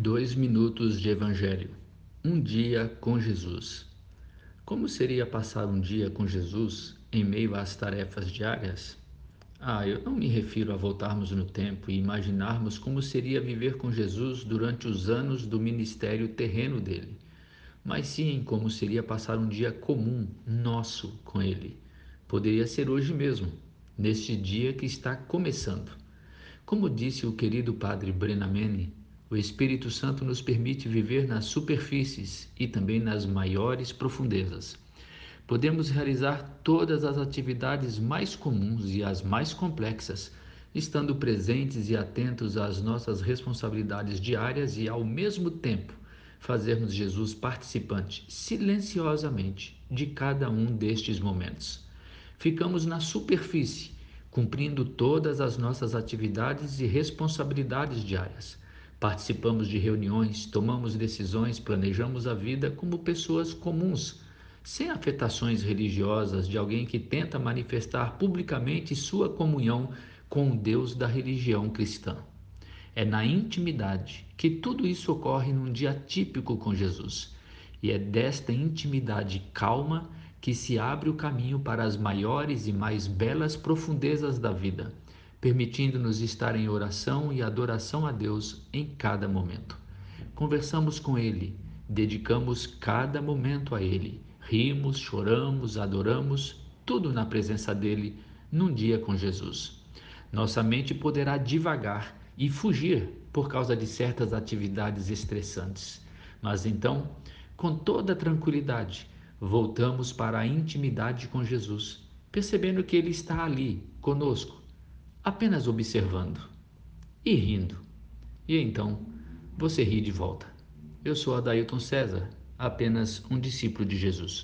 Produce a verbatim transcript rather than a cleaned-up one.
Dois minutos de evangelho. Um dia com Jesus. Como seria passar um dia com Jesus em meio às tarefas diárias? Ah, eu não me refiro a voltarmos no tempo e imaginarmos como seria viver com Jesus durante os anos do ministério terreno dele, mas sim como seria passar um dia comum, nosso, com ele. Poderia ser hoje mesmo, neste dia que está começando. Como disse o querido padre Brenamene, o Espírito Santo nos permite viver nas superfícies e também nas maiores profundezas. Podemos realizar todas as atividades mais comuns e as mais complexas, estando presentes e atentos às nossas responsabilidades diárias e, ao mesmo tempo, fazermos Jesus participante, silenciosamente, de cada um destes momentos. Ficamos na superfície, cumprindo todas as nossas atividades e responsabilidades diárias. Participamos de reuniões, tomamos decisões, planejamos a vida como pessoas comuns, sem afetações religiosas de alguém que tenta manifestar publicamente sua comunhão com o Deus da religião cristã. É na intimidade que tudo isso ocorre num dia típico com Jesus, e é desta intimidade calma que se abre o caminho para as maiores e mais belas profundezas da vida, permitindo-nos estar em oração e adoração a Deus em cada momento. Conversamos com Ele, dedicamos cada momento a Ele, rimos, choramos, adoramos, tudo na presença dEle, num dia com Jesus. Nossa mente poderá divagar e fugir por causa de certas atividades estressantes, mas então, com toda tranquilidade, voltamos para a intimidade com Jesus, percebendo que Ele está ali, conosco, apenas observando e rindo. E então, você ri de volta. Eu sou Adailton César, apenas um discípulo de Jesus.